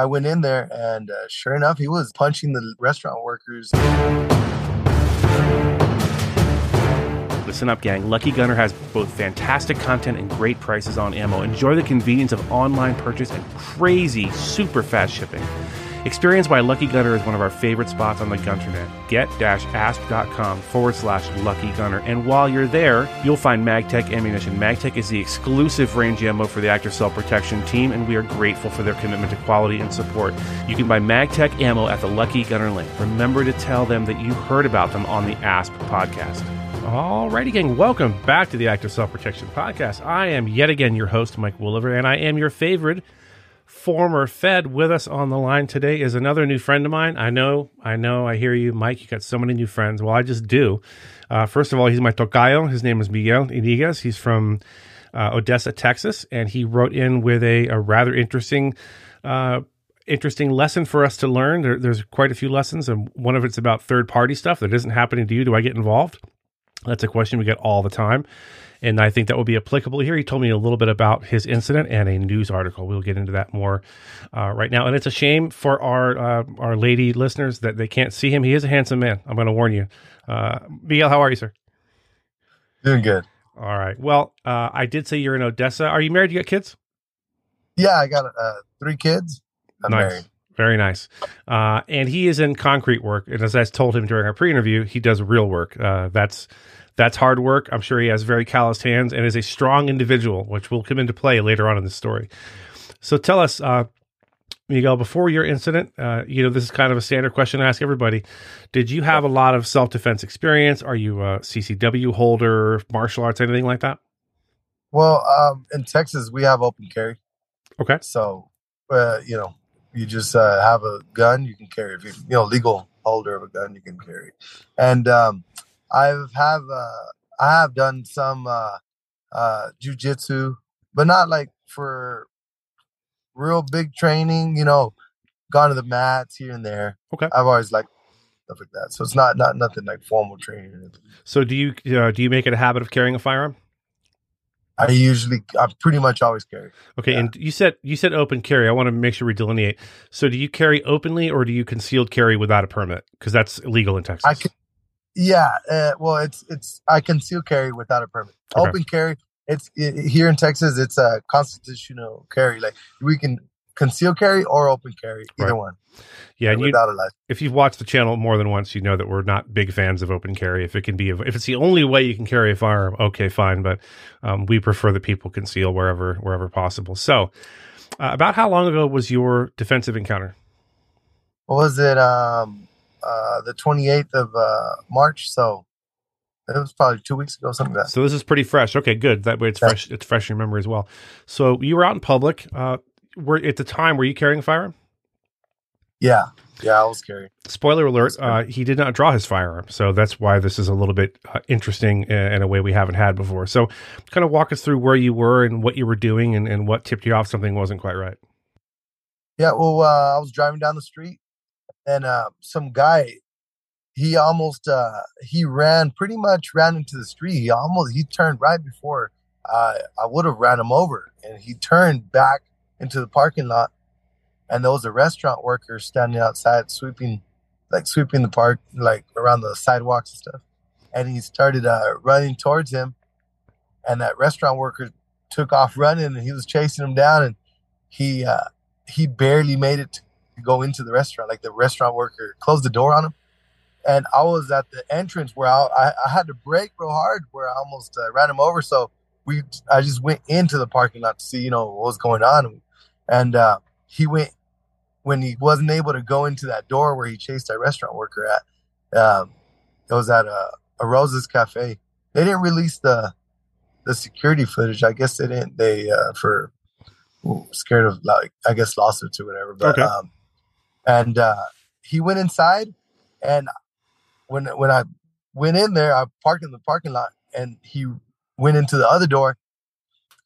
I went in there, and sure enough, he was punching the restaurant workers. Listen up, gang. Lucky Gunner has both fantastic content and great prices on ammo. Enjoy the convenience of online purchase and crazy, super fast shipping. Experience why Lucky Gunner is one of our favorite spots on the Gunternet. Get-asp.com/Lucky Gunner. And while you're there, you'll find Magtech Ammunition. Magtech is the exclusive range ammo for the Active Self-Protection team, and we are grateful for their commitment to quality and support. You can buy Magtech ammo at the Lucky Gunner link. Remember to tell them that you heard about them on the ASP Podcast. Alrighty, gang. Welcome back to the Active Self-Protection Podcast. I am yet again your host, Mike Willever, and I am your favorite former Fed. With us on the line today is another new friend of mine. I know, I hear you, Mike. You got so many new friends. Well, I just do. First of all, he's my tocayo. His name is Miguel Iniguez. He's from Odessa, Texas, and he wrote in with a rather interesting lesson for us to learn. There's quite a few lessons, and one of it's about third-party stuff that isn't happening to you. Do I get involved? That's a question we get all the time, and I think that will be applicable here. He told me a little bit about his incident and a news article. We'll get into that more right now. And it's a shame for our lady listeners that they can't see him. He is a handsome man. I'm going to warn you. Miguel, how are you, sir? Doing good. All right. Well, I did say you're in Odessa. Are you married? You got kids? Yeah, I got 3 kids. I'm married. Very nice. And he is in concrete work. And as I told him during our pre-interview, he does real work. That's hard work. I'm sure he has very calloused hands and is a strong individual, which will come into play later on in the story. So tell us, Miguel, before your incident, this is kind of a standard question I ask everybody. Did you have a lot of self-defense experience? Are you a CCW holder, martial arts, anything like that? Well, in Texas, we have open carry. Okay. So, you just have a gun, you can carry. If you're legal holder of a gun, you can carry. And I have done some jiu-jitsu, but not like for real big training. Gone to the mats here and there. Okay, I've always liked stuff like that. So it's not nothing like formal training or anything. So do you make it a habit of carrying a firearm? I pretty much always carry. Okay, yeah. And you said open carry. I want to make sure we delineate. So, do you carry openly or do you concealed carry without a permit? Because that's illegal in Texas. I conceal carry without a permit. Okay. Open carry, here in Texas, it's a constitutional carry. Like we can conceal carry or open carry, either one. Yeah, and without a license. If you've watched the channel more than once, you know that we're not big fans of open carry. If it's the only way you can carry a firearm, okay, fine. But we prefer that people conceal wherever possible. So, about how long ago was your defensive encounter? What was it? The 28th of March. So it was probably 2 weeks ago, something like that. So this is pretty fresh. Okay, good. That way, it's fresh. It's fresh in your memory as well. So you were out in public. Were you carrying a firearm? Yeah, I was carrying. Spoiler alert, he did not draw his firearm. So that's why this is a little bit interesting in a way we haven't had before. So kind of walk us through where you were and what you were doing and what tipped you off something wasn't quite right. Yeah, well, I was driving down the street and some guy, he ran into the street. He turned right before I would have ran him over, and he turned back into the parking lot, and there was a restaurant worker standing outside sweeping the park, like around the sidewalks and stuff. And he started running towards him, and that restaurant worker took off running, and he was chasing him down, and he barely made it to go into the restaurant. Like the restaurant worker closed the door on him. And I was at the entrance where I had to brake real hard where I almost ran him over. So I just went into the parking lot to see, what was going on. And he went, when he wasn't able to go into that door where he chased that restaurant worker at, it was at a Rose's Cafe. They didn't release the security footage. I guess they didn't. They scared of, like, I guess, lawsuits or whatever. But okay. He went inside, and when I went in there, I parked in the parking lot, and he went into the other door,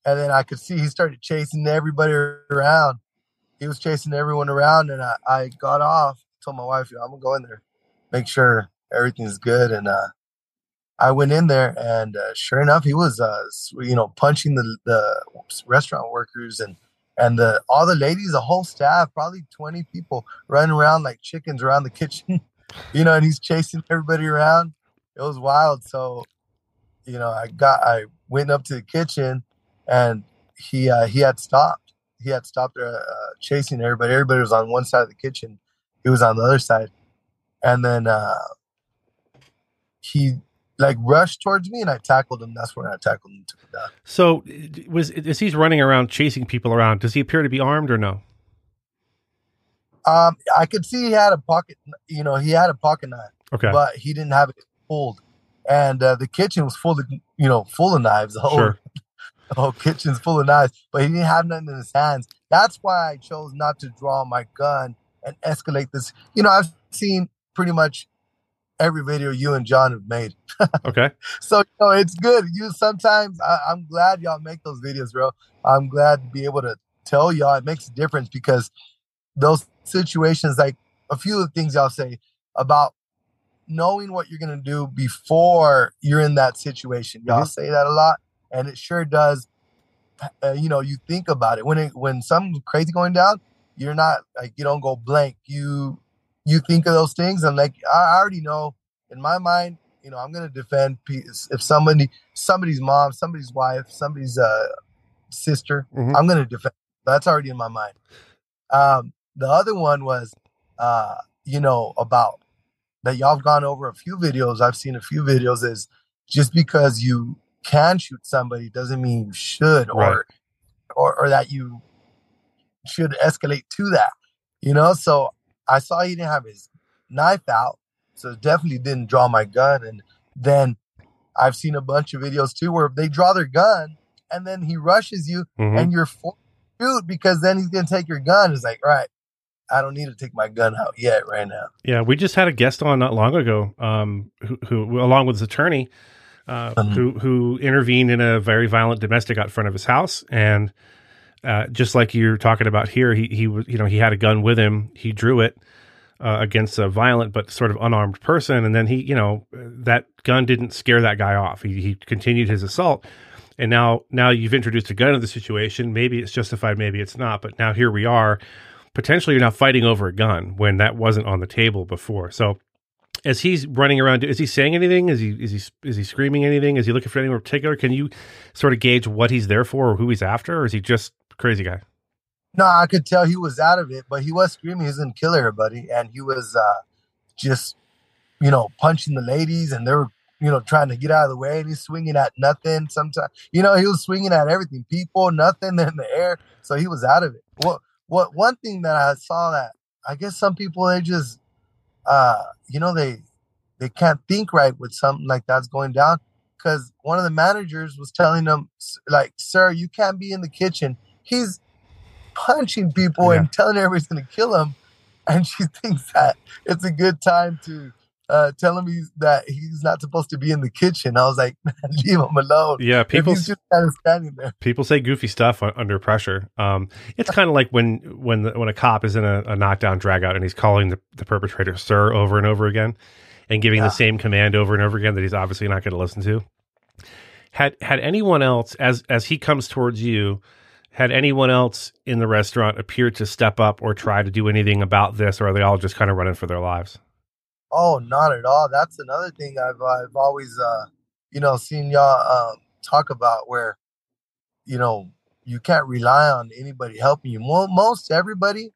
and then I could see he started chasing everybody around. He was chasing everyone around, and I got off, told my wife, I'm going to go in there, make sure everything's good. And I went in there, and sure enough, he was punching the restaurant workers and And all the ladies, the whole staff, probably 20 people running around like chickens around the kitchen, you know, and he's chasing everybody around. It was wild. So, you know, I went up to the kitchen and he had stopped. He had stopped chasing everybody. Everybody was on one side of the kitchen. He was on the other side. And then he like rushed towards me and I tackled him. That's when I tackled him. So is he's running around chasing people around? Does he appear to be armed or no? I could see he had a pocket, you know, he had a pocket knife, okay, but he didn't have it pulled. And the kitchen was full of, you know, full of knives. The whole, sure. The whole kitchen's full of knives, but he didn't have nothing in his hands. That's why I chose not to draw my gun and escalate this. You know, I've seen pretty much every video you and John have made. Okay. So, you know, it's good. You sometimes, I'm glad y'all make those videos, bro. I'm glad to be able to tell y'all it makes a difference, because those situations, like a few of the things y'all say about knowing what you're going to do before you're in that situation. Y'all say that a lot, and it sure does. You know, you think about it. When something crazy going down, you're not like, you don't go blank. You think of those things, and like I already know in my mind, you know, I'm going to defend if somebody's mom, somebody's wife, somebody's sister, mm-hmm. I'm going to defend. That's already in my mind. The other one was, you know, about that y'all have gone over a few videos. I've seen a few videos is just because you can shoot somebody doesn't mean you should, right, or that you should escalate to that, you know? So I saw he didn't have his knife out, so definitely didn't draw my gun. And then I've seen a bunch of videos too where they draw their gun and then he rushes you, mm-hmm. and you're forced to shoot because then he's going to take your gun. It's like, all right, I don't need to take my gun out yet right now. Yeah, we just had a guest on not long ago who along with his attorney, who intervened in a very violent domestic out front of his house. And just like you're talking about here, he you know, he had a gun with him. He drew it against a violent but sort of unarmed person, and then he, you know, that gun didn't scare that guy off. He continued his assault, and now you've introduced a gun to the situation. Maybe it's justified, maybe it's not. But now here we are. Potentially, you're now fighting over a gun when that wasn't on the table before. So, as he's running around, is he saying anything? Is he screaming anything? Is he looking for anything in particular? Can you sort of gauge what he's there for or who he's after, or is he just crazy guy? No, I could tell he was out of it, but he was screaming. He's gonna kill everybody, and he was just, you know, punching the ladies, and they were, you know, trying to get out of the way, and he's swinging at nothing. Sometimes, you know, he was swinging at everything, people, nothing in the air. So he was out of it. What one thing that I saw that I guess some people, they just, you know, they can't think right with something like that's going down, because one of the managers was telling them, like, sir, you can't be in the kitchen. He's punching people, yeah, and telling everybody's going to kill him. And she thinks that it's a good time to tell him that he's not supposed to be in the kitchen. I was like, leave him alone. Yeah, people just kind of standing there. People say goofy stuff under pressure. It's kind of like when a cop is in a knockdown dragout and he's calling the perpetrator sir over and over again, and giving, yeah, the same command over and over again that he's obviously not going to listen to. Had anyone else, as he comes towards you, had anyone else in the restaurant appeared to step up or try to do anything about this, or are they all just kind of running for their lives? Oh, not at all. That's another thing I've always, you know, seen y'all talk about, where, you know, you can't rely on anybody helping you. Most everybody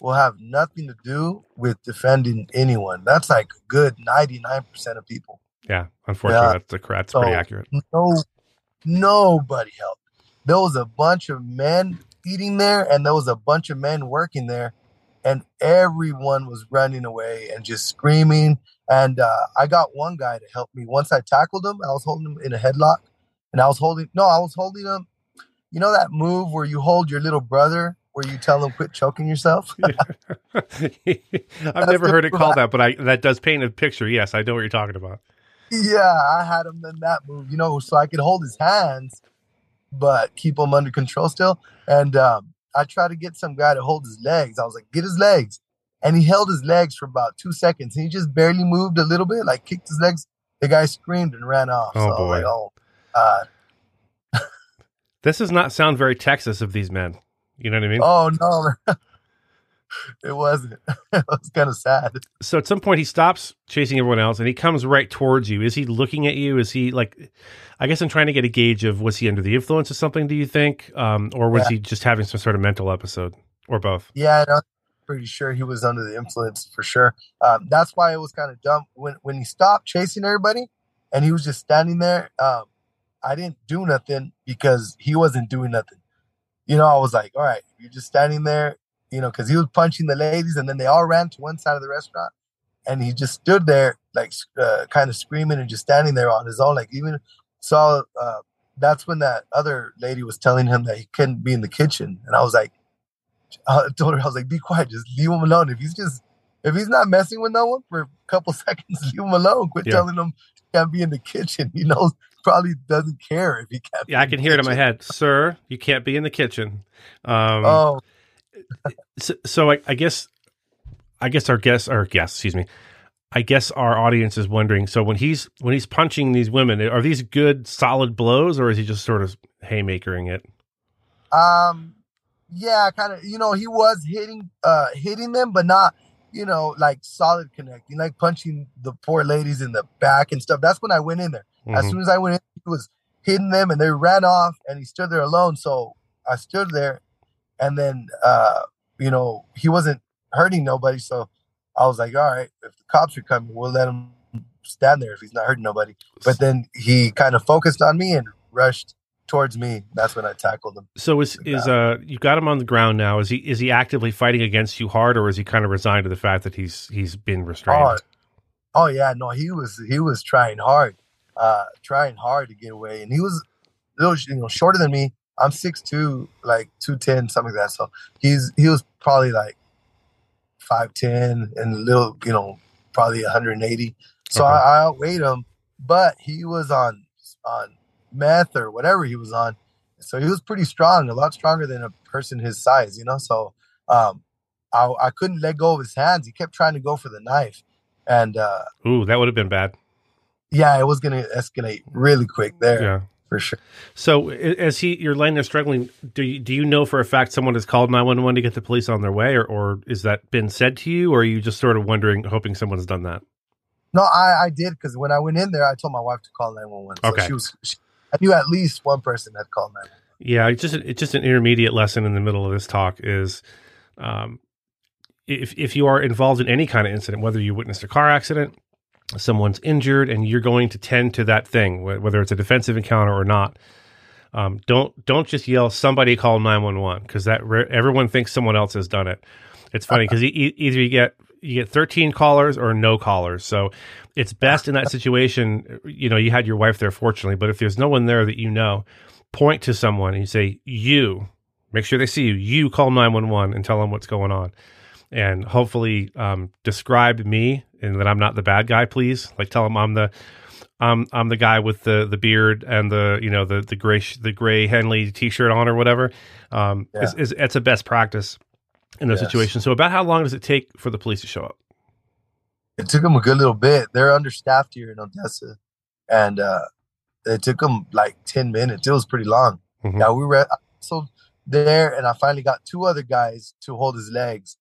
will have nothing to do with defending anyone. That's like a good 99% of people. Yeah, unfortunately, yeah, that's so pretty accurate. Nobody helped. There was a bunch of men eating there, and there was a bunch of men working there. And everyone was running away and just screaming. And I got one guy to help me. Once I tackled him, I was holding him in a headlock. And I was holding him. You know that move where you hold your little brother, where you tell him quit choking yourself? I've never heard it called that, but that does paint a picture. Yes, I know what you're talking about. Yeah, I had him in that move, you know, so I could hold his hands, but keep him under control still. And, I tried to get some guy to hold his legs. I was like, get his legs. And he held his legs for about 2 seconds. And he just barely moved a little bit, like kicked his legs. The guy screamed and ran off. Oh, so boy. Like, oh, God. This does not sound very Texas of these men. You know what I mean? Oh, no. It wasn't. It was kind of sad. So at some point he stops chasing everyone else and he comes right towards you. Is he looking at you? Is he like, I guess I'm trying to get a gauge of, was he under the influence of something, do you think? Or was he just having some sort of mental episode or both? Yeah, no, I'm pretty sure he was under the influence for sure. That's why it was kind of dumb. When he stopped chasing everybody and he was just standing there, I didn't do nothing because he wasn't doing nothing. You know, I was like, all right, you're just standing there. You know, because he was punching the ladies and then they all ran to one side of the restaurant and he just stood there like kind of screaming and just standing there on his own. Like even saw that's when that other lady was telling him that he couldn't be in the kitchen. And I was like, I told her, I was like, be quiet. Just leave him alone. If he's not messing with no one for a couple seconds, leave him alone. Quit telling him he can't be in the kitchen. You know, probably doesn't care if he can't. Yeah, I can hear it in my head. Sir, you can't be in the kitchen. So I guess our audience is wondering. So when he's punching these women, are these good solid blows, or is he just sort of haymakering it? Yeah, kind of. You know, he was hitting them, but not, you know, like solid connecting, like punching the poor ladies in the back and stuff. That's when I went in there. Mm-hmm. As soon as I went in, he was hitting them, and they ran off, and he stood there alone. So I stood there. And then, you know, he wasn't hurting nobody. So I was like, all right, if the cops are coming, we'll let him stand there if he's not hurting nobody. But then he kind of focused on me and rushed towards me. That's when I tackled him. So you got him on the ground now. Is he actively fighting against you hard, or is he kind of resigned to the fact that he's been restrained? Oh yeah, no, he was trying hard to get away. And he was a little, you know, shorter than me. I'm 6'2", like 210, something like that. So he was probably like 5'10", and a little, you know, probably 180. So I outweighed him, but he was on meth or whatever he was on. So he was pretty strong, a lot stronger than a person his size, you know. So I couldn't let go of his hands. He kept trying to go for the knife, and ooh, that would have been bad. Yeah, it was gonna escalate really quick there. Yeah. For sure. So as you're laying there struggling, do you know for a fact someone has called 911 to get the police on their way, or is that been said to you, or are you just sort of wondering, hoping someone's done that? No, I did, because when I went in there, I told my wife to call 911. Okay. So I knew at least one person had called 911. Yeah, it's just an intermediate lesson in the middle of this talk is if you are involved in any kind of incident, whether you witnessed a car accident, someone's injured, and you're going to tend to that thing, whether it's a defensive encounter or not. Don't just yell, somebody call 911, because that everyone thinks someone else has done it. It's funny because either you get 13 callers or no callers. So it's best in that situation, you know, you had your wife there, fortunately, but if there's no one there that you know, point to someone and you say, make sure they see you. You call 911 and tell them what's going on. And hopefully describe me and that I'm not the bad guy, please. Like tell him I'm the guy with the beard and the, you know, the gray Henley t-shirt on or whatever. It's a best practice in those situations. So about how long does it take for the police to show up? It took them a good little bit. They're understaffed here in Odessa, and it took them like 10 minutes. It was pretty long. Mm-hmm. Yeah, we were so there, and I finally got two other guys to hold his legs.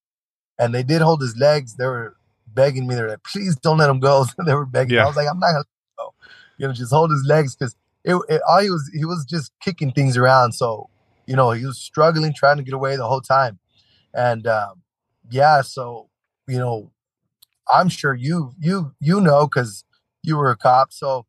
And they did hold his legs. They were begging me. They were like, please don't let him go. They were begging. Yeah. I was like, I'm not going to let him go. You know, just hold his legs. Because he was just kicking things around. So, you know, he was struggling, trying to get away the whole time. And, so, you know, I'm sure you know, because you were a cop. So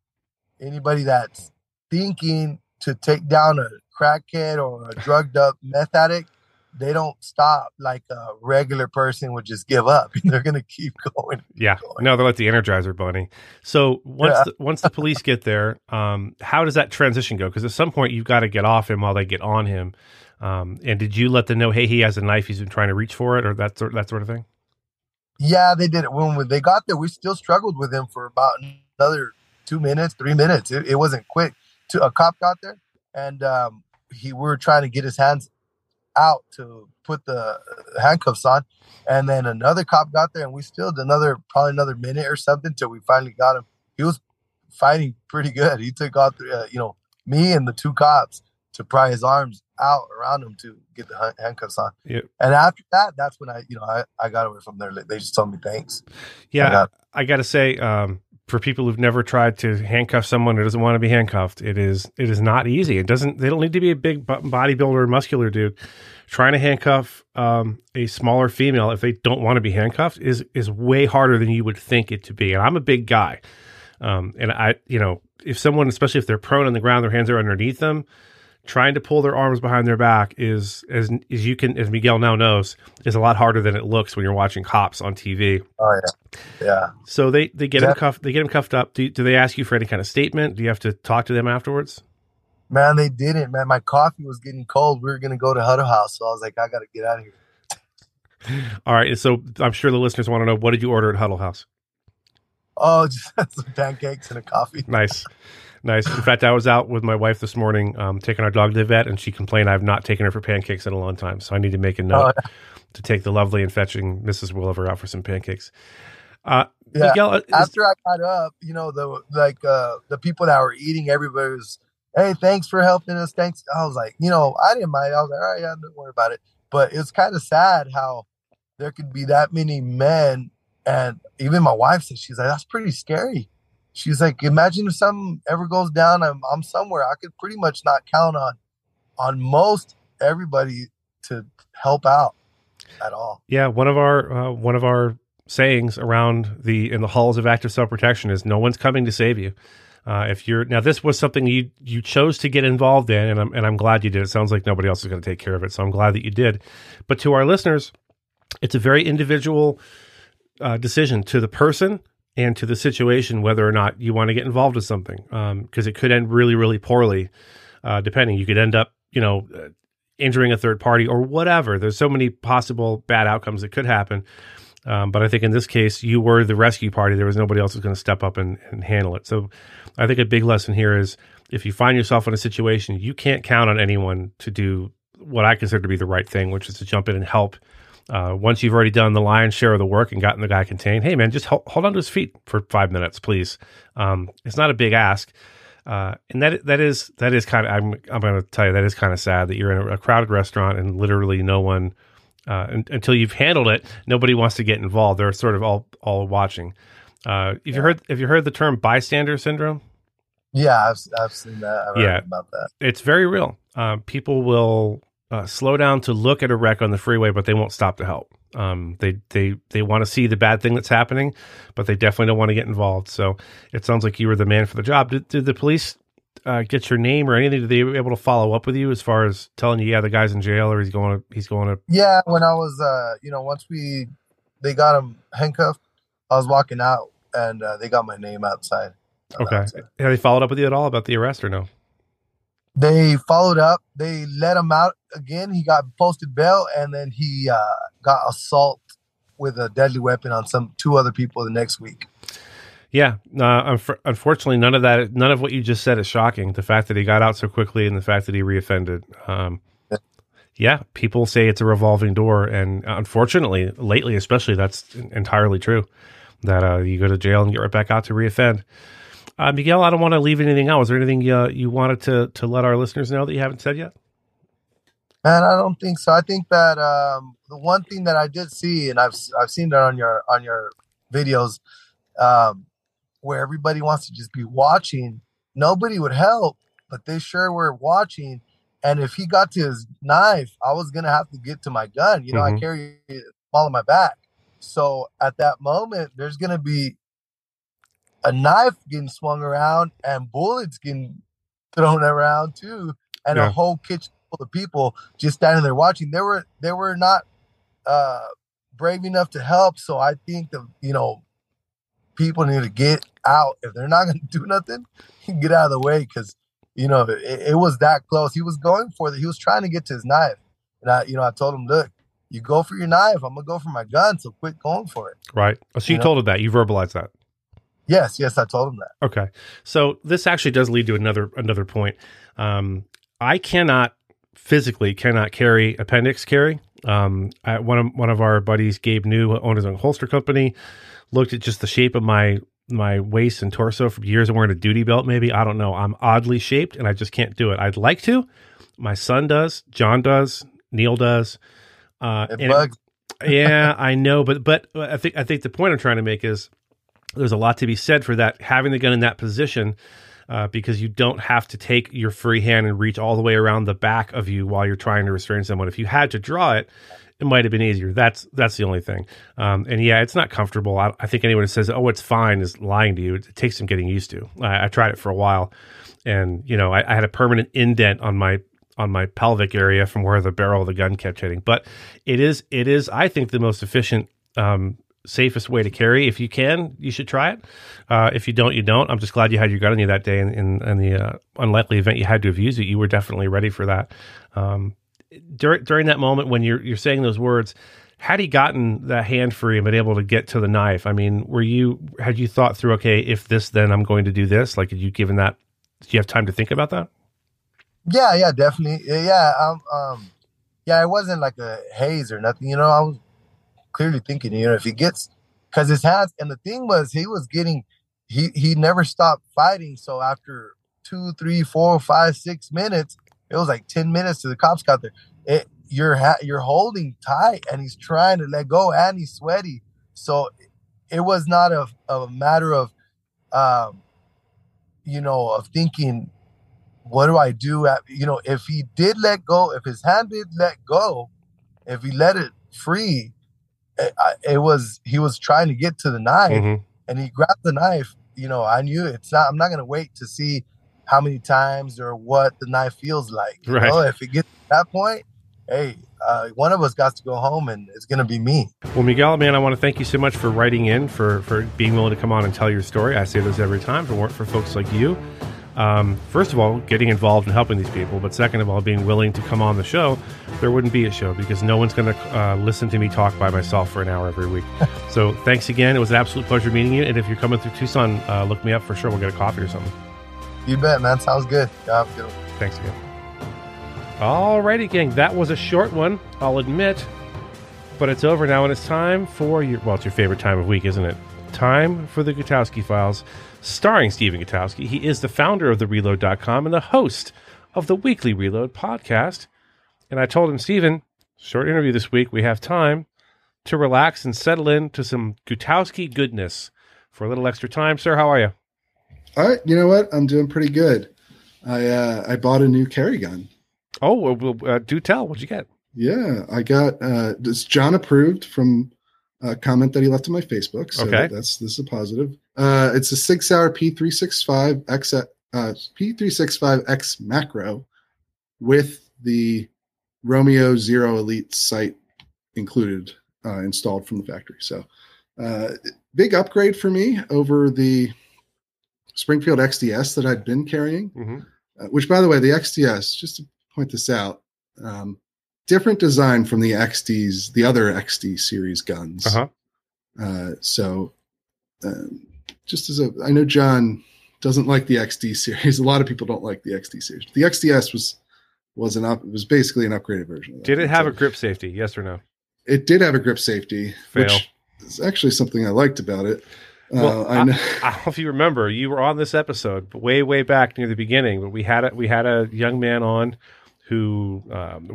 anybody that's thinking to take down a crackhead or a drugged up meth addict, they don't stop like a regular person would just give up. They're going to keep going. Yeah. No, they're like the Energizer Bunny. So once the police get there, how does that transition go? Because at some point you've got to get off him while they get on him. And did you let them know, hey, he has a knife, he's been trying to reach for it, or that sort of thing? Yeah, they did it. When they got there, we still struggled with him for about another 2 minutes, 3 minutes. It wasn't quick. A cop got there, and we were trying to get his hands out to put the handcuffs on, and then another cop got there, and we still did probably another minute or something till we finally got him. He was fighting pretty good. He took out, me and the two cops to pry his arms out around him to get the handcuffs on. Yep. And after that, that's when I got away from there. They just told me thanks. Yeah. I got to say, for people who've never tried to handcuff someone who doesn't want to be handcuffed, it is not easy. They don't need to be a big bodybuilder, muscular dude. Trying to handcuff a smaller female if they don't want to be handcuffed is way harder than you would think it to be. And I'm a big guy. If someone, especially if they're prone on the ground, their hands are underneath them, trying to pull their arms behind their back is, as Miguel now knows, is a lot harder than it looks when you're watching cops on TV. Oh yeah, yeah. So they get him cuffed. They get him cuffed up. Do they ask you for any kind of statement? Do you have to talk to them afterwards? Man, they didn't. Man, my coffee was getting cold. We were gonna go to Huddle House, so I was like, I gotta get out of here. All right. So I'm sure the listeners want to know, what did you order at Huddle House? Oh, just some pancakes and a coffee. Nice. In fact, I was out with my wife this morning taking our dog to the vet, and she complained I've not taken her for pancakes in a long time. So I need to make a note to take the lovely and fetching Mrs. Willever out for some pancakes. Miguel, after I got up, the people that were eating, everybody was, hey, thanks for helping us. Thanks. I was like, I didn't mind. I was like, all right, yeah, don't worry about it. But it's kind of sad how there could be that many men. And even my wife said, she's like, that's pretty scary. She's like, imagine if something ever goes down, I'm somewhere. I could pretty much not count on most everybody to help out at all. Yeah, one of our sayings around in the halls of Active Self-Protection is, no one's coming to save you. This was something you chose to get involved in, and I'm glad you did. It sounds like nobody else is going to take care of it, so I'm glad that you did. But to our listeners, it's a very individual decision to the person and to the situation whether or not you want to get involved with something, because it could end really, really poorly, depending. You could end up, injuring a third party or whatever. There's so many possible bad outcomes that could happen, but I think in this case, you were the rescue party. There was nobody else who's going to step up and handle it. So I think a big lesson here is, if you find yourself in a situation, you can't count on anyone to do what I consider to be the right thing, which is to jump in and help. Once you've already done the lion's share of the work and gotten the guy contained, hey man, just hold on to his feet for 5 minutes, please. It's not a big ask, and that is kind of, I'm going to tell you, that is kind of sad that you're in a crowded restaurant and literally no one, until you've handled it, nobody wants to get involved. They're sort of all watching. Have you heard the term bystander syndrome? Yeah, I've seen that. I've heard about that. It's very real. People will. Slow down to look at a wreck on the freeway, but they won't stop to help. They want to see the bad thing that's happening, but they definitely don't want to get involved. So it sounds like you were the man for the job. Did the police get your name or anything? Did they be able to follow up with you as far as telling you, yeah, the guy's in jail or he's going to? Yeah, when I was, once they got him handcuffed, I was walking out and they got my name outside. Okay. Have they followed up with you at all about the arrest or no? They followed up. They let him out again. He got posted bail, and then he got assault with a deadly weapon on two other people the next week. Yeah. Unfortunately, none of what you just said is shocking. The fact that he got out so quickly and the fact that he reoffended. Yeah. People say it's a revolving door. And unfortunately, lately, especially, that's entirely true, that you go to jail and get right back out to reoffend. Miguel, I don't want to leave anything out. Is there anything you wanted to let our listeners know that you haven't said yet? Man, I don't think so. I think that the one thing that I did see, and I've seen that on your videos, where everybody wants to just be watching. Nobody would help, but they sure were watching. And if he got to his knife, I was gonna have to get to my gun. I carry it all on my back. So at that moment, there's gonna be a knife getting swung around and bullets getting thrown around too. And a whole kitchen full of people just standing there watching. They were not brave enough to help. So I think that, people need to get out. If they're not going to do nothing, get out of the way. Cause it was that close. He was going for it. He was trying to get to his knife. And I told him, look, you go for your knife. I'm going to go for my gun. So quit going for it. Right. So you told him that. You verbalized that. Yes, I told him that. Okay, so this actually does lead to another point. I physically cannot carry appendix carry. One of our buddies, Gabe New, owned his own holster company, looked at just the shape of my my waist and torso for years and wearing a duty belt, maybe. I don't know. I'm oddly shaped and I just can't do it. I'd like to. My son does. John does. Neil does. It bugs. Yeah, I know. But I think the point I'm trying to make is there's a lot to be said for that, having the gun in that position, because you don't have to take your free hand and reach all the way around the back of you while you're trying to restrain someone. If you had to draw it, it might have been easier. That's the only thing. And yeah, it's not comfortable. I think anyone who says, oh, it's fine, is lying to you. It takes some getting used to. I tried it for a while, and you know, I had a permanent indent on my pelvic area from where the barrel of the gun kept hitting. But it is I think the most efficient, safest way to carry. If you can, you should try it. If you don't, you don't. I'm just glad you had your gun on you that day, and in the unlikely event you had to have used it, you were definitely ready for that. During that moment when you're saying those words, had he gotten that hand free and been able to get to the knife, I mean, had you thought through, okay, if this, then I'm going to do this? Like, had you given that, did you have time to think about that? Yeah, definitely. Yeah. It wasn't like a haze or nothing, you know. I was clearly thinking, you know, if he gets, because his hands, and the thing was, he never stopped fighting. So after 2, 3, 4, 5, 6 minutes, it was like 10 minutes till the cops got there. You're holding tight, and he's trying to let go, and he's sweaty. So it was not a matter of, of thinking, what do I do? If he did let go, if his hand did let go, if he let it free, he was trying to get to the knife, mm-hmm. and he grabbed the knife. You know, I knew I'm not going to wait to see how many times or what the knife feels like. Right. Know? If it gets to that point, hey, one of us got to go home, and it's going to be me. Well, Miguel, man, I want to thank you so much for writing in, for being willing to come on and tell your story. I say this every time for folks like you. First of all, getting involved in helping these people, but second of all, being willing to come on the show. There wouldn't be a show because no one's going to listen to me talk by myself for an hour every week. So thanks again. It was an absolute pleasure meeting you. And if you're coming through Tucson, look me up for sure. We'll get a coffee or something. You bet, man. Sounds good. Yeah, good. Thanks again. All righty, gang. That was a short one, I'll admit, but it's over now, and it's time for it's your favorite time of week, isn't it? Time for the Gutowski Files, starring Stephen Gutowski. He is the founder of TheReload.com and the host of the Weekly Reload podcast. And I told him, Stephen, short interview this week. We have time to relax and settle in to some Gutowski goodness for a little extra time. Sir, how are you? All right. You know what? I'm doing pretty good. I bought a new carry gun. Oh, do tell. What'd you get? Yeah, I got this John approved from a comment that he left on my Facebook. So okay. This is a positive. It's a Sig Sauer P365 X macro with the Romeo Zero elite sight included, installed from the factory. So big upgrade for me over the Springfield XDS that I'd been carrying, mm-hmm. Which, by the way, the XDS, just to point this out, different design from the XDs, the other XD series guns. Uh-huh. Just as I know John doesn't like the XD series. A lot of people don't like the XD series. The XDS was basically an upgraded version of that. Did it have a grip safety? Yes or no? It did have a grip safety, which is actually something I liked about it. Well, I know. I don't know if you remember, you were on this episode way back near the beginning, but we had a young man on who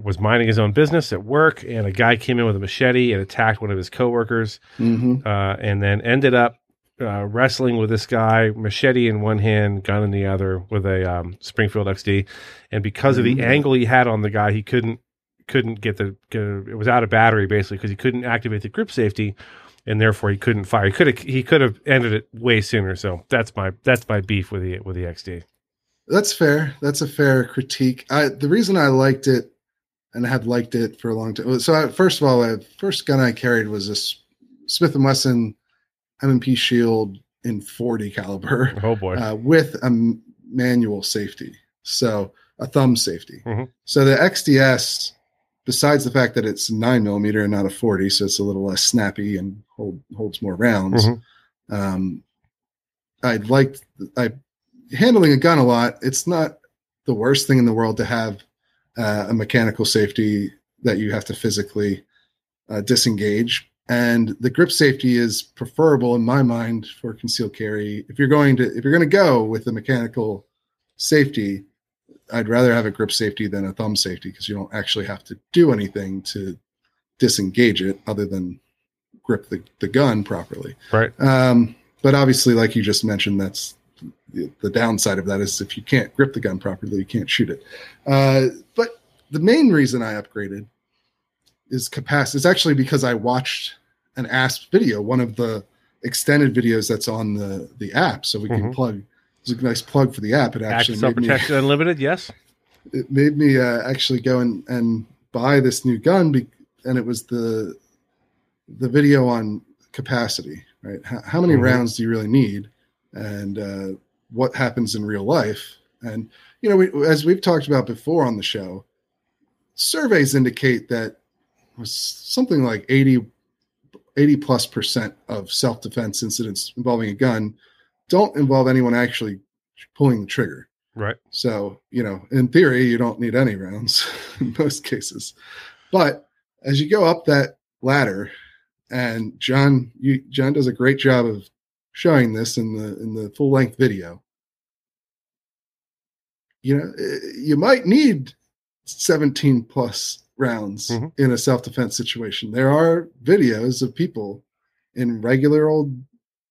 was minding his own business at work, and a guy came in with a machete and attacked one of his coworkers, mm-hmm. And then ended up wrestling with this guy, machete in one hand, gun in the other, with a Springfield XD. And because mm-hmm. of the angle he had on the guy, he couldn't get it was out of battery basically because he couldn't activate the grip safety, and therefore he couldn't fire. He could have ended it way sooner. So that's my beef with the XD. That's fair. That's a fair critique. The reason I liked it, and I have liked it for a long time. So first of all, the first gun I carried was this Smith & Wesson M&P Shield in .40 caliber. Oh boy! With a manual safety, so a thumb safety. Mm-hmm. So the XDS, besides the fact that it's 9mm and not a 40, so it's a little less snappy and holds more rounds. Mm-hmm. Handling a gun a lot, it's not the worst thing in the world to have a mechanical safety that you have to physically disengage. And the grip safety is preferable in my mind for concealed carry. If you're going to go with the mechanical safety, I'd rather have a grip safety than a thumb safety, because you don't actually have to do anything to disengage it other than grip the gun properly. Right. But obviously, like you just mentioned, that's the downside of that is if you can't grip the gun properly, you can't shoot it. But the main reason I upgraded is capacity. It's actually because I watched an ASP video, one of the extended videos that's on the app. So we can plug. It's a nice plug for the app. It actually Active Self-Protection Unlimited, yes. It made me actually go and buy this new gun, and it was the video on capacity, right? How many rounds do you really need, and what happens in real life? And, you know, as we've talked about before on the show, surveys indicate that was something like 80+% of self-defense incidents involving a gun don't involve anyone actually pulling the trigger. Right. So, you know, in theory, you don't need any rounds in most cases. But as you go up that ladder, and John does a great job of showing this in the full length video, you know, you might need 17+ rounds in a self-defense situation. There are videos of people in regular old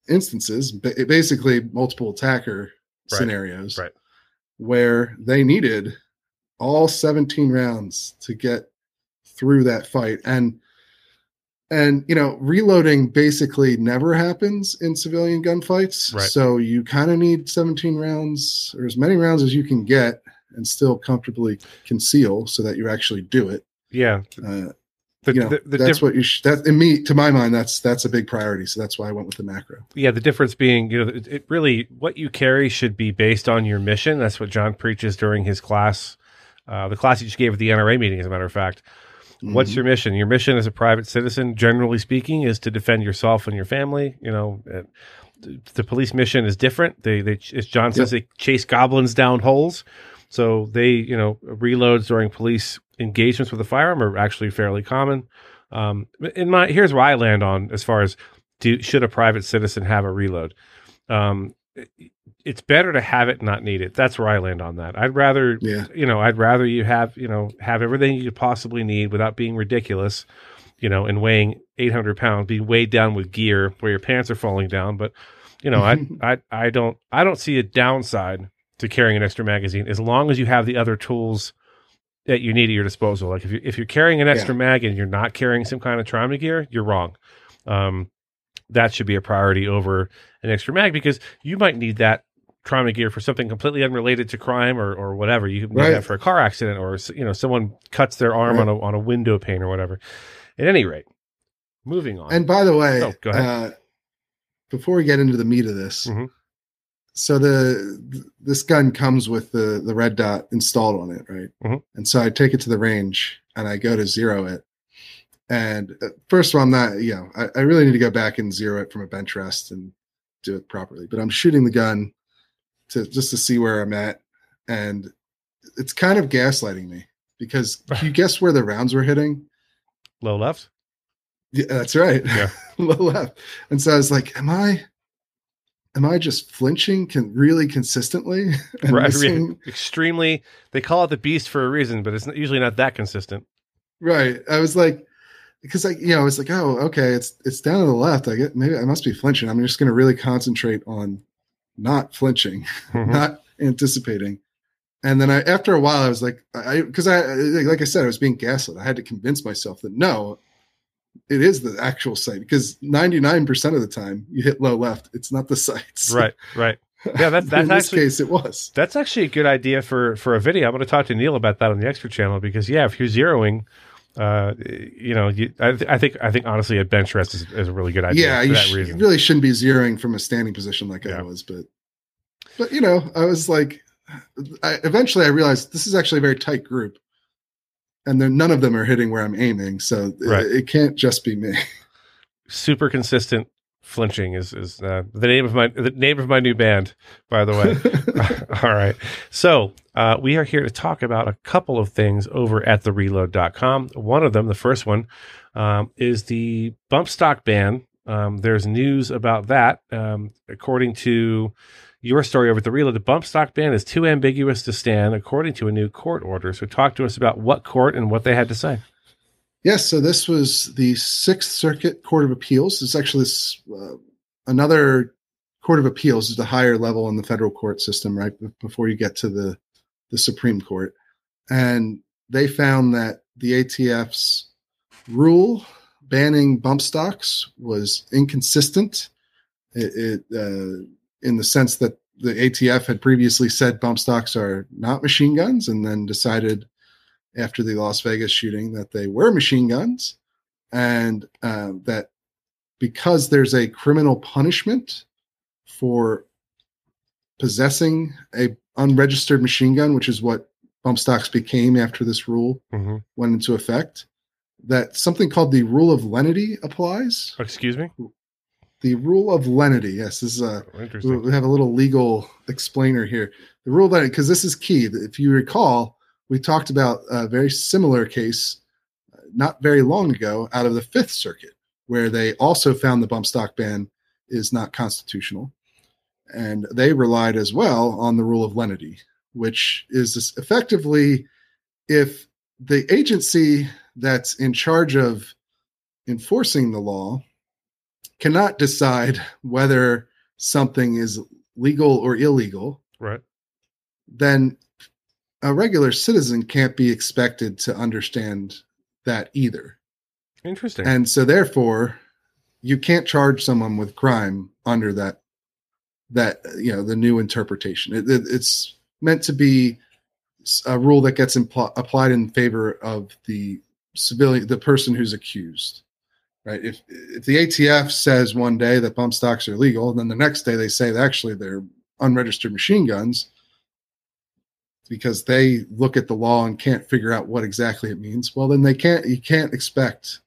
instances, basically multiple attacker scenarios, right, where they needed all 17 rounds to get through that fight. And you know, reloading basically never happens in civilian gunfights. Right. So you kind of need 17 rounds, or as many rounds as you can get and still comfortably conceal so that you actually do it. Yeah. To my mind, that's a big priority. So that's why I went with the macro. Yeah. The difference being, you know, it really, what you carry should be based on your mission. That's what John preaches during his class, the class he just gave at the NRA meeting, as a matter of fact. What's your mission? Your mission as a private citizen, generally speaking, is to defend yourself and your family. You know, the police mission is different. They as John says, they chase goblins down holes. So they, you know, reloads during police engagements with a firearm are actually fairly common. Here's where I land on as far as should a private citizen have a reload? It's better to have it, not need it. That's where I land on that. I'd rather you have everything you could possibly need without being ridiculous, you know, and weighing 800 pounds, be weighed down with gear where your pants are falling down. But, you know, I don't see a downside to carrying an extra magazine, as long as you have the other tools that you need at your disposal. Like if you're carrying an extra mag and you're not carrying some kind of trauma gear, you're wrong. That should be a priority over an extra mag, because you might need that trauma gear for something completely unrelated to crime or whatever. You could need that for a car accident, or, you know, someone cuts their arm on a window pane or whatever. At any rate, moving on. And by the way, go ahead. Before we get into the meat of this, so this gun comes with the red dot installed on it, right? And so I take it to the range and I go to zero it. And first of all, I'm not, you know, I really need to go back and zero it from a bench rest and do it properly. But I'm shooting the gun just to see where I'm at, and it's kind of gaslighting me, because can you guess where the rounds were hitting? Low left. Yeah, that's right. Yeah, low left. And so I was like, Am I just flinching really consistently? Right. Extremely. They call it the beast for a reason, but it's usually not that consistent. Right. I was like, because oh, okay, it's down to the left. I get, maybe I must be flinching. I'm just going to really concentrate on not flinching, not anticipating. And then after a while, I was like, like I said, I was being gaslit. I had to convince myself that no, it is the actual sight, because 99% of the time you hit low left, it's not the sights. Right. Yeah, that's in actually, this case it was. That's actually a good idea for a video. I'm going to talk to Neil about that on the extra channel, because if you're zeroing, you know, I think honestly a bench rest is a really good idea. Yeah, you really shouldn't be zeroing from a standing position like I was, but you know, I was like, eventually I realized this is actually a very tight group, and then none of them are hitting where I'm aiming, so it can't just be me. Super consistent Flinching is the name of my new band, by the way. All right. So we are here to talk about a couple of things over at TheReload.com. One of them, the first one, is the bump stock ban. There's news about that. According to your story over at The Reload, the bump stock ban is too ambiguous to stand, according to a new court order. So talk to us about what court and what they had to say. Yes, so this was the Sixth Circuit Court of Appeals. It's actually another Court of Appeals is the higher level in the federal court system, right, before you get to the Supreme Court. And they found that the ATF's rule banning bump stocks was inconsistent in the sense that the ATF had previously said bump stocks are not machine guns and then decided after the Las Vegas shooting that they were machine guns, and that because there's a criminal punishment for possessing a unregistered machine gun, which is what bump stocks became after this rule went into effect, that something called the rule of lenity applies. Excuse me? The rule of lenity. Yes, this is we have a little legal explainer here. The rule of lenity, because this is key. If you recall, we talked about a very similar case not very long ago out of the Fifth Circuit, where they also found the bump stock ban is not constitutional. And they relied as well on the rule of lenity, which is effectively if the agency that's in charge of enforcing the law cannot decide whether something is legal or illegal, right, then a regular citizen can't be expected to understand that either. Interesting. And so therefore you can't charge someone with crime under that, you know, the new interpretation. It's meant to be a rule that gets applied in favor of the civilian, the person who's accused, right? If the ATF says one day that bump stocks are legal, then the next day they say that actually they're unregistered machine guns, because they look at the law and can't figure out what exactly it means. Well, then you can't expect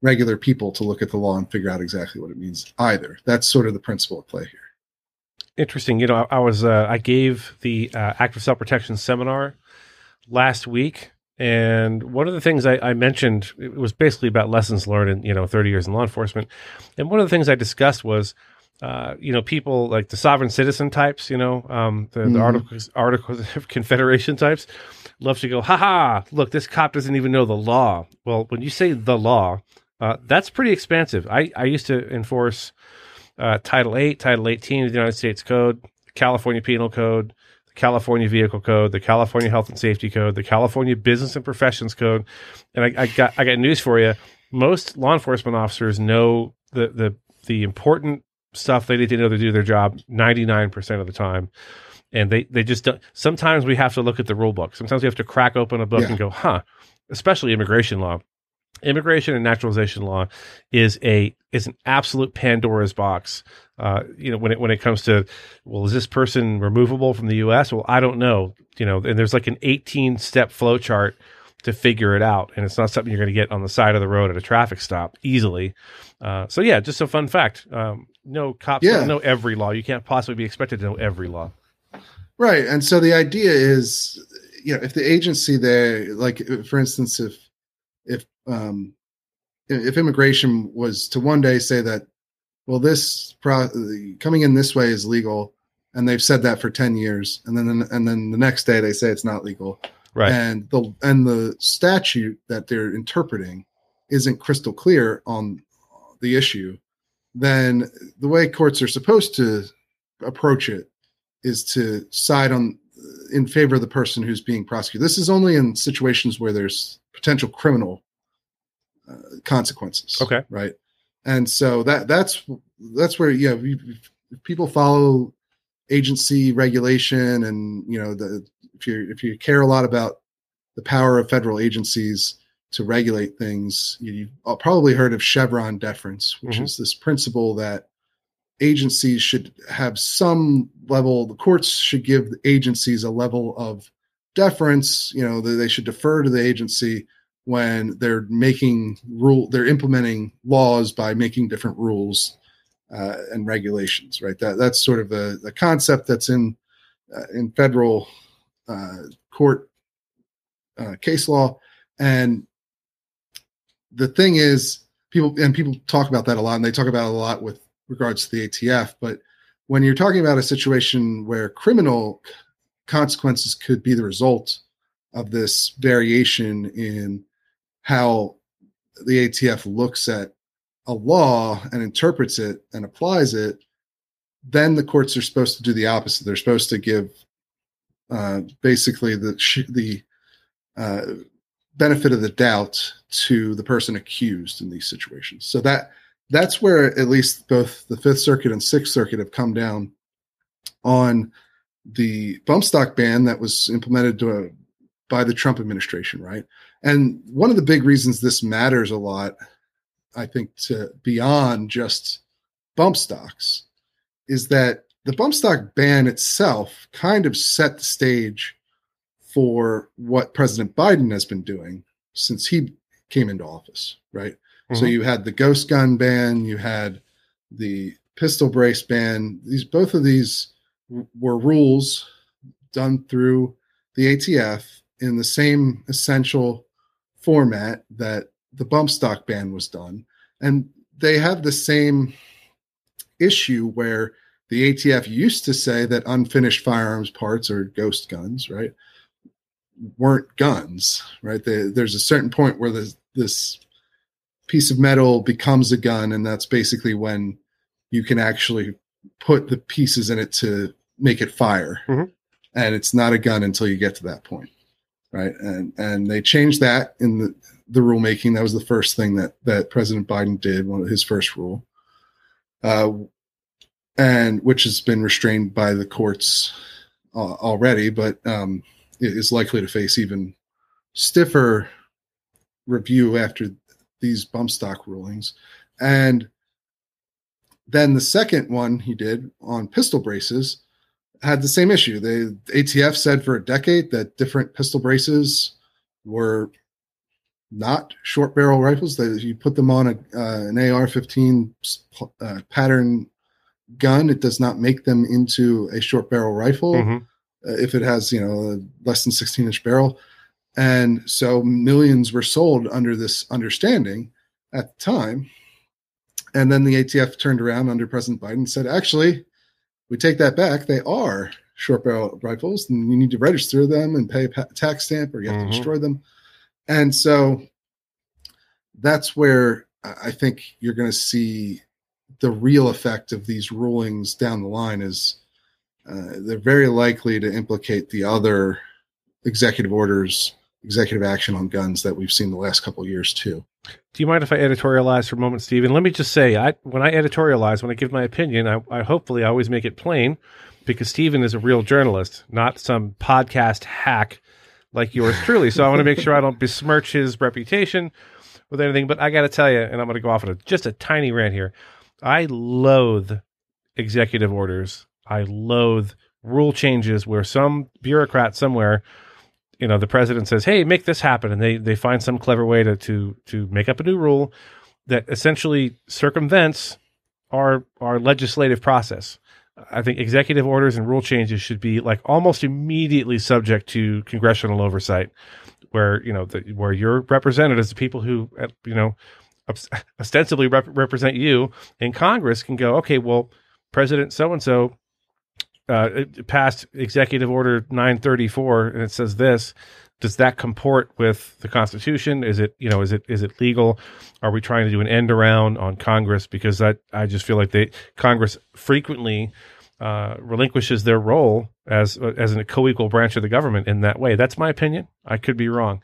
regular people to look at the law and figure out exactly what it means either. That's sort of the principle at play here. Interesting. You know, I was, I gave the Active Self-Protection seminar last week. And one of the things I mentioned, it was basically about lessons learned in, 30 years in law enforcement. And one of the things I discussed was, people like the sovereign citizen types, the articles of confederation types love to go, look, this cop doesn't even know the law. Well, when you say the law, that's pretty expansive. I used to enforce Title 8, Title 18 of the United States Code, California Penal Code, the California Vehicle Code, the California Health and Safety Code, the California Business and Professions Code. And I got news for you. Most law enforcement officers know the important stuff they need to know to do their job 99% of the time, and they just don't. Sometimes we have to look at the rule book. Sometimes we have to crack open a book and go, especially immigration law. Immigration and naturalization law is an absolute Pandora's box. When it comes to, well, is this person removable from the U.S.? Well, I don't know. And there's like an 18-step flow chart to figure it out, and it's not something you're going to get on the side of the road at a traffic stop easily. Just a fun fact. No cops don't know every law. You can't possibly be expected to know every law. Right. And so the idea is, if the agency there, like for instance, if immigration was to one day say that, well, coming in this way is legal. And they've said that for 10 years. And then the next day they say it's not legal. Right. And the statute that they're interpreting isn't crystal clear on the issue. Then the way courts are supposed to approach it is to side in favor of the person who's being prosecuted. This is only in situations where there's potential criminal consequences. Okay, right, and so that's where if people follow agency regulation, and if you care a lot about the power of federal agencies to regulate things, you've probably heard of Chevron deference, which is this principle that agencies should have some level, the courts should give agencies a level of deference, they should defer to the agency when they're implementing laws by making different rules and regulations, right? That's sort of the concept that's in federal court case law. And the thing is, people talk about that a lot, and they talk about it a lot with regards to the ATF. But when you're talking about a situation where criminal consequences could be the result of this variation in how the ATF looks at a law and interprets it and applies it, then the courts are supposed to do the opposite. They're supposed to give basically the benefit of the doubt to the person accused in these situations. So that's where at least both the Fifth Circuit and Sixth Circuit have come down on the bump stock ban that was implemented by the Trump administration, right? And one of the big reasons this matters a lot, I think, to beyond just bump stocks, is that the bump stock ban itself kind of set the stage for what President Biden has been doing since he came into office, right? Mm-hmm. So you had the ghost gun ban, you had the pistol brace ban. Both of these were rules done through the ATF in the same essential format that the bump stock ban was done. And they have the same issue where the ATF used to say that unfinished firearms parts or ghost guns, right, weren't guns, right? There's a certain point where this piece of metal becomes a gun, and that's basically when you can actually put the pieces in it to make it fire. Mm-hmm. And it's not a gun until you get to that point, right? And they changed that in the rulemaking. That was the first thing that President Biden did, one of his first rule, and which has been restrained by the courts already, but it is likely to face even stiffer review after these bump stock rulings. And then the second one he did on pistol braces had the same issue. The ATF said for a decade that different pistol braces were not short barrel rifles, that if you put them on an AR-15 pattern gun, it does not make them into a short barrel rifle. Mm-hmm. If it has, less than 16-inch barrel. And so millions were sold under this understanding at the time. And then the ATF turned around under President Biden and said, actually, we take that back. They are short barrel rifles, and you need to register them and pay a tax stamp, or you have mm-hmm. to destroy them. And so that's where I think you're going to see the real effect of these rulings down the line is they're very likely to implicate the other executive orders, executive action on guns that we've seen the last couple of years too. Do you mind if I editorialize for a moment, Stephen? Let me just say, when I give my opinion, I hopefully always make it plain, because Stephen is a real journalist, not some podcast hack like yours truly. So I want to make sure I don't besmirch his reputation with anything. But I got to tell you, and I'm going to go off on just a tiny rant here. I loathe executive orders. I loathe rule changes where some bureaucrat somewhere, the president says, hey, make this happen. And they find some clever way to make up a new rule that essentially circumvents our legislative process. I think executive orders and rule changes should be like almost immediately subject to congressional oversight, where, where your representatives, the people who, ostensibly represent you in Congress, can go, okay, well, President so-and-so passed Executive Order 934, and it says this. Does that comport with the Constitution? Is it legal? Are we trying to do an end around on Congress? Because I just feel like Congress frequently relinquishes their role as a co-equal branch of the government in that way. That's my opinion. I could be wrong.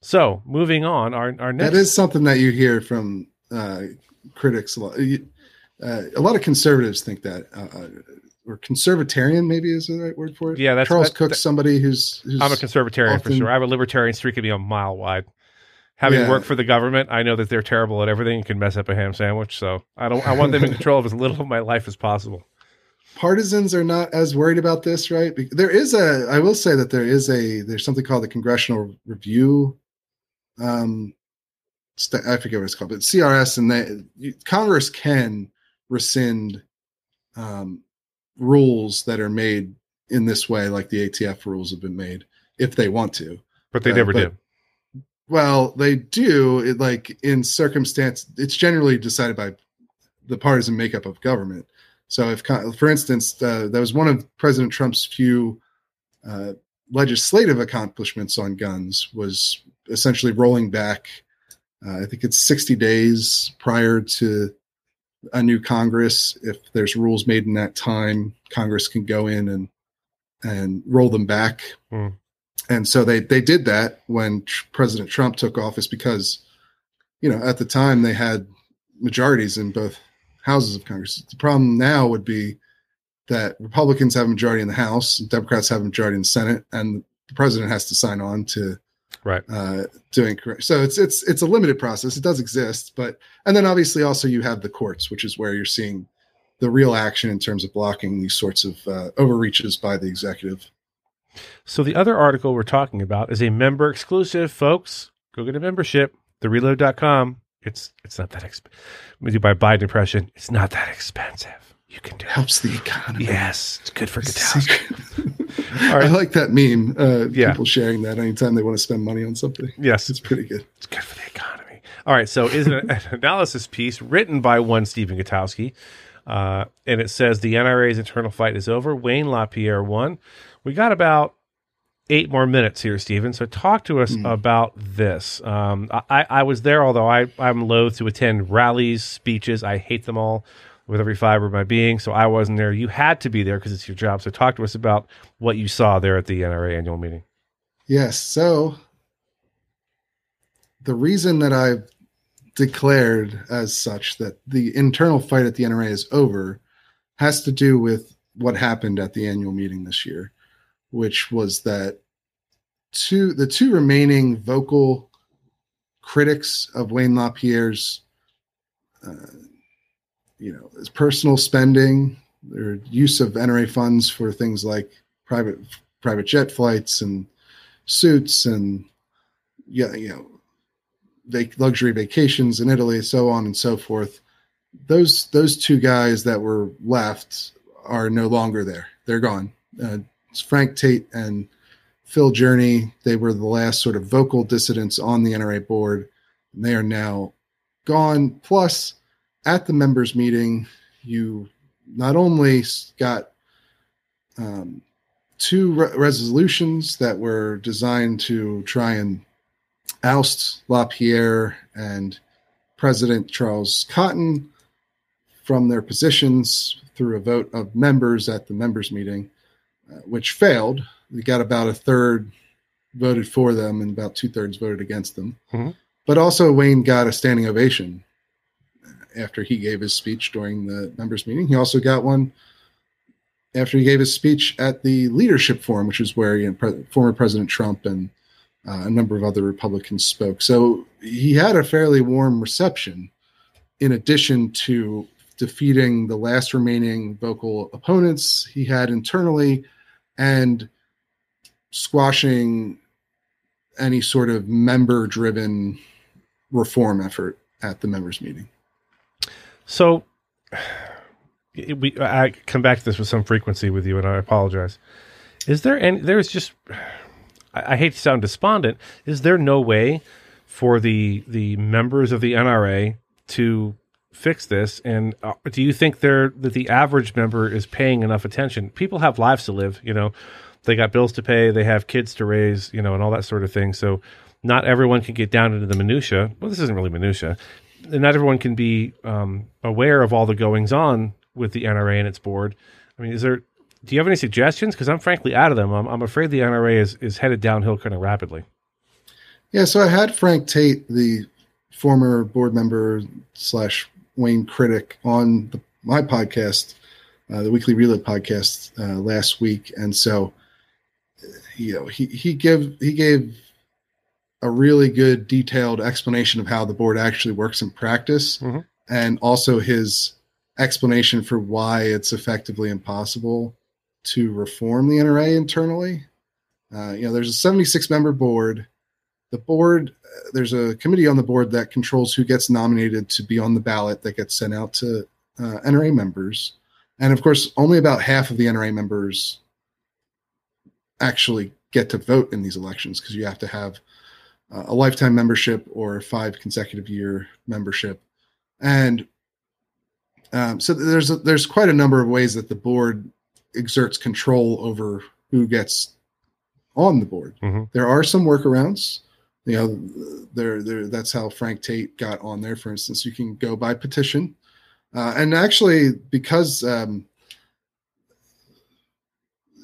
So moving on, our next... That is something that you hear from critics a lot. A lot of conservatives think that, or conservatarian maybe is the right word for it. Yeah, that's Charles Cook, somebody who's I'm a conservatarian often, for sure. I have a libertarian streak of me a mile wide. Having worked for the government, I know that they're terrible at everything and can mess up a ham sandwich. So I want them in control of as little of my life as possible. Partisans are not as worried about this, right? There's something called the Congressional Review. I forget what it's called, but CRS, and Congress can rescind rules that are made in this way, like the ATF rules have been made, if they want to. But they never do. Well, they do. It, like in circumstance, it's generally decided by the partisan makeup of government. So if, for instance, that was one of President Trump's few legislative accomplishments on guns, was essentially rolling back, I think it's 60 days prior to a new Congress. If there's rules made in that time, Congress can go in and roll them back. Mm. And so they did that when President Trump took office, because, you know, at the time they had majorities in both houses of Congress. The problem now would be that Republicans have a majority in the House, and Democrats have a majority in the Senate, and the president has to sign on to doing correct. So it's a limited process. It does exist, and then obviously also you have the courts, which is where you're seeing the real action in terms of blocking these sorts of overreaches by the executive. So the other article we're talking about is a member exclusive, folks. Go get a membership, TheReload.com. It's not that expensive. Let me do my Biden impression. It's not that expensive. You can do it. Helps the economy. Yes, it's good for Gutowski. All right. I like that meme. People sharing that anytime they want to spend money on something. Yes. It's pretty good. It's good for the economy. All right, so is an analysis piece written by one Stephen Gutowski, and it says the NRA's internal fight is over. Wayne LaPierre won. We got about 8 more minutes here, Stephen. So talk to us about this. I was there, although I'm loath to attend rallies, speeches. I hate them all with every fiber of my being. So I wasn't there. You had to be there because it's your job. So talk to us about what you saw there at the NRA annual meeting. Yes. So the reason that I've declared as such that the internal fight at the NRA is over has to do with what happened at the annual meeting this year, which was that the two remaining vocal critics of Wayne LaPierre's, his personal spending, their use of NRA funds for things like private jet flights and suits and luxury vacations in Italy, so on and so forth. Those two guys that were left are no longer there. They're gone. It's Frank Tate and Phil Journey. They were the last sort of vocal dissidents on the NRA board, and they are now gone. Plus, at the members' meeting, you not only got 2 resolutions that were designed to try and oust LaPierre and President Charles Cotton from their positions through a vote of members at the members' meeting, which failed. We got about 1/3 voted for them and about 2/3 voted against them. Mm-hmm. But also Wayne got a standing ovation after he gave his speech during the members' meeting. He also got one after he gave his speech at the leadership forum, which is where former President Trump and a number of other Republicans spoke. So he had a fairly warm reception, in addition to defeating the last remaining vocal opponents he had internally and squashing any sort of member-driven reform effort at the members' meeting. So I come back to this with some frequency with you, and I apologize. Is there any? There is just. I hate to sound despondent. Is there no way for the members of the NRA to fix this? And do you think that the average member is paying enough attention? People have lives to live, they got bills to pay, they have kids to raise, and all that sort of thing. So not everyone can get down into the minutia. Well, this isn't really minutia. And not everyone can be aware of all the goings on with the NRA and its board. I mean, do you have any suggestions? Because I'm frankly out of them. I'm afraid the NRA is headed downhill kind of rapidly. Yeah, so I had Frank Tate, the former board member / Wayne critic, on my podcast, the Weekly Reload podcast, last week, and so he gave a really good detailed explanation of how the board actually works in practice, mm-hmm. and also his explanation for why it's effectively impossible to reform the NRA internally. There's a 76 member board. The board, there's a committee on the board that controls who gets nominated to be on the ballot that gets sent out to NRA members. And of course, only about half of the NRA members actually get to vote in these elections, because you have to have a lifetime membership or 5 consecutive year membership. And so there's quite a number of ways that the board exerts control over who gets on the board. Mm-hmm. There are some workarounds. You know, that's how Frank Tate got on there, for instance. You can go by petition. And actually, because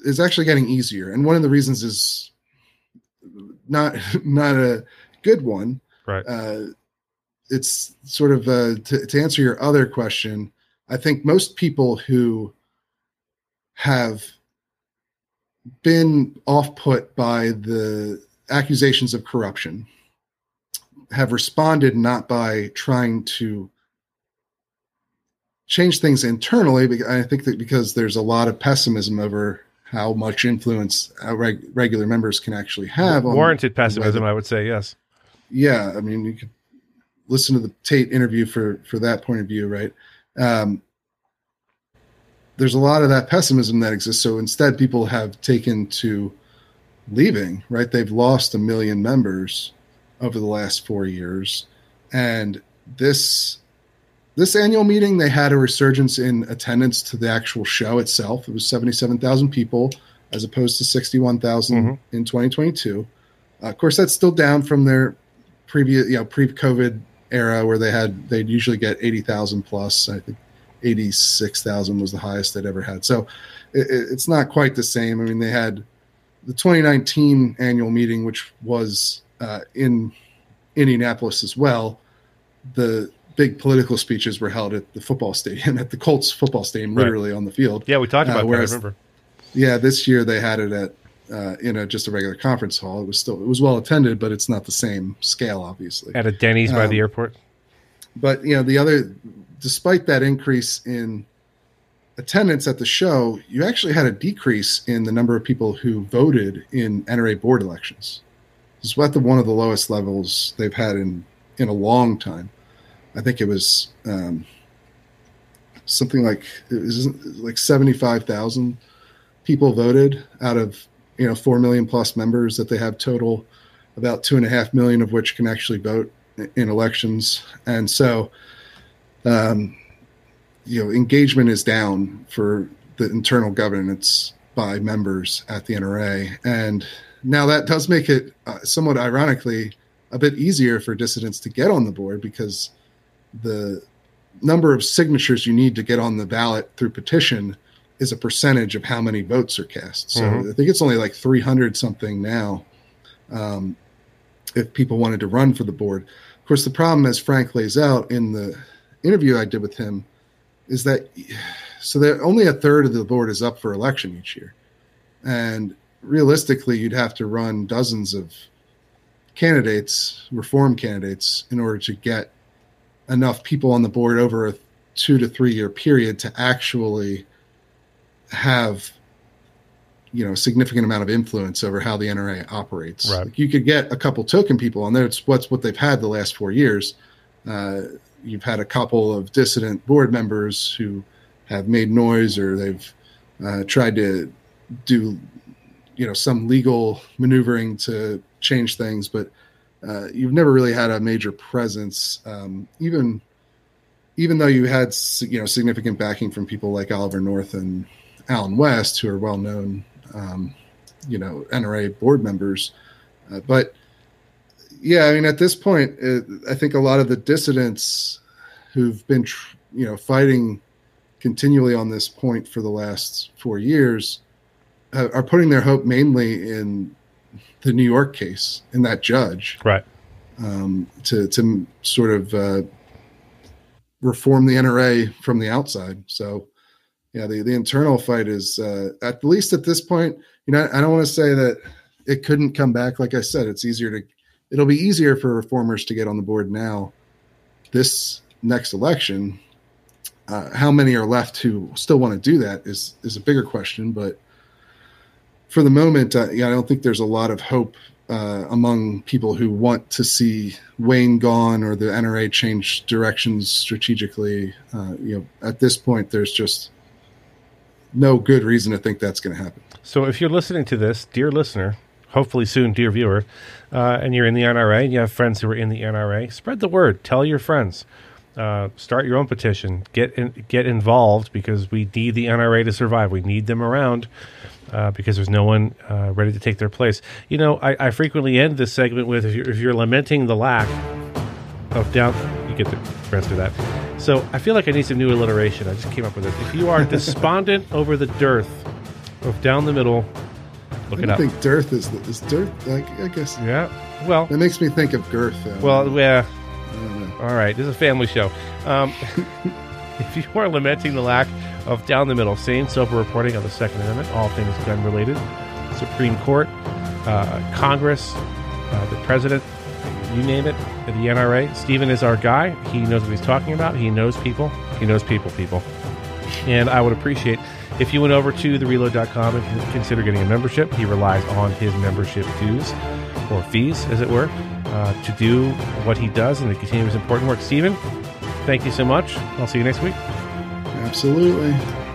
it's actually getting easier. And one of the reasons is not a good one. Right. It's sort of to answer your other question, I think most people who have been off-put by the accusations of corruption have responded not by trying to change things internally, because I think that because there's a lot of pessimism over how much influence regular members can actually have. Warranted pessimism, I would say, yes. Yeah, I mean, you could listen to the Tate interview for that point of view, right? There's a lot of that pessimism that exists. So instead, people have taken to leaving, right? They've lost 1 million members over the last 4 years. And this annual meeting, they had a resurgence in attendance to the actual show itself. It was 77,000 people as opposed to 61,000 mm-hmm. in 2022. Of course, that's still down from their previous, pre-COVID era, where they'd usually get 80,000 plus. I think 86,000 was the highest they'd ever had. So it's not quite the same. I mean, they had the 2019 annual meeting, which was in Indianapolis as well. The big political speeches were held at the football stadium, at the Colts football stadium, literally on the field. Yeah, we talked about that, I remember. Yeah, this year they had it at just a regular conference hall. It was well attended, but it's not the same scale, obviously. At a Denny's by the airport. But despite that increase in attendance at the show, you actually had a decrease in the number of people who voted in NRA board elections. It's at one of the lowest levels they've had in a long time. I think it was something like 75,000 people voted out of 4 million plus members that they have total. About 2.5 million of which can actually vote in elections, and so engagement is down for the internal governance by members at the NRA, and now that does make it somewhat ironically a bit easier for dissidents to get on the board, because the number of signatures you need to get on the ballot through petition is a percentage of how many votes are cast. So mm-hmm. I think it's only like 300 something now. If people wanted to run for the board, of course, the problem, as Frank lays out in the interview I did with him, is that that only a third of the board is up for election each year. And realistically, you'd have to run dozens of candidates, reform candidates, in order to get enough people on the board over a 2 to 3 year period to actually have, a significant amount of influence over how the NRA operates. Right. Like, you could get a couple token people on there. It's what they've had the last 4 years. You've had a couple of dissident board members who have made noise, or they've tried to do, some legal maneuvering to change things, but you've never really had a major presence, even though you had significant backing from people like Oliver North and Alan West, who are well-known, NRA board members. But yeah, I mean, at this point, I think a lot of the dissidents who've been, fighting continually on this point for the last 4 years are putting their hope mainly in the New York case and that judge, right? To sort of reform the NRA from the outside. So yeah, the internal fight is at least at this point, I don't want to say that it couldn't come back. Like I said, it'll be easier for reformers to get on the board now. This next election, how many are left who still want to do that is a bigger question, but for the moment, I don't think there's a lot of hope among people who want to see Wayne gone or the NRA change directions strategically. At this point, there's just no good reason to think that's going to happen. So if you're listening to this, dear listener, hopefully soon, dear viewer, and you're in the NRA and you have friends who are in the NRA, spread the word. Tell your friends. Start your own petition. Get involved, because we need the NRA to survive. We need them around. Because there's no one ready to take their place. You know, I frequently end this segment with, if you're lamenting the lack of doubt, you get the rest of that. So I feel like I need some new alliteration. I just came up with it. If you are despondent over the dearth of down the middle, look it up. I think dearth is dearth, I guess. Yeah, well. That makes me think of girth. Well, yeah. All right, this is a family show. If you are lamenting the lack of down the middle, sane, sober reporting on the Second Amendment, all things gun related, Supreme Court, Congress, the President, you name it, the NRA. Stephen is our guy. He knows what he's talking about. He knows people. He knows people. And I would appreciate if you went over to TheReload.com and consider getting a membership. He relies on his membership dues, or fees, as it were, to do what he does and to continue his important work. Stephen, thank you so much. I'll see you next week. Absolutely.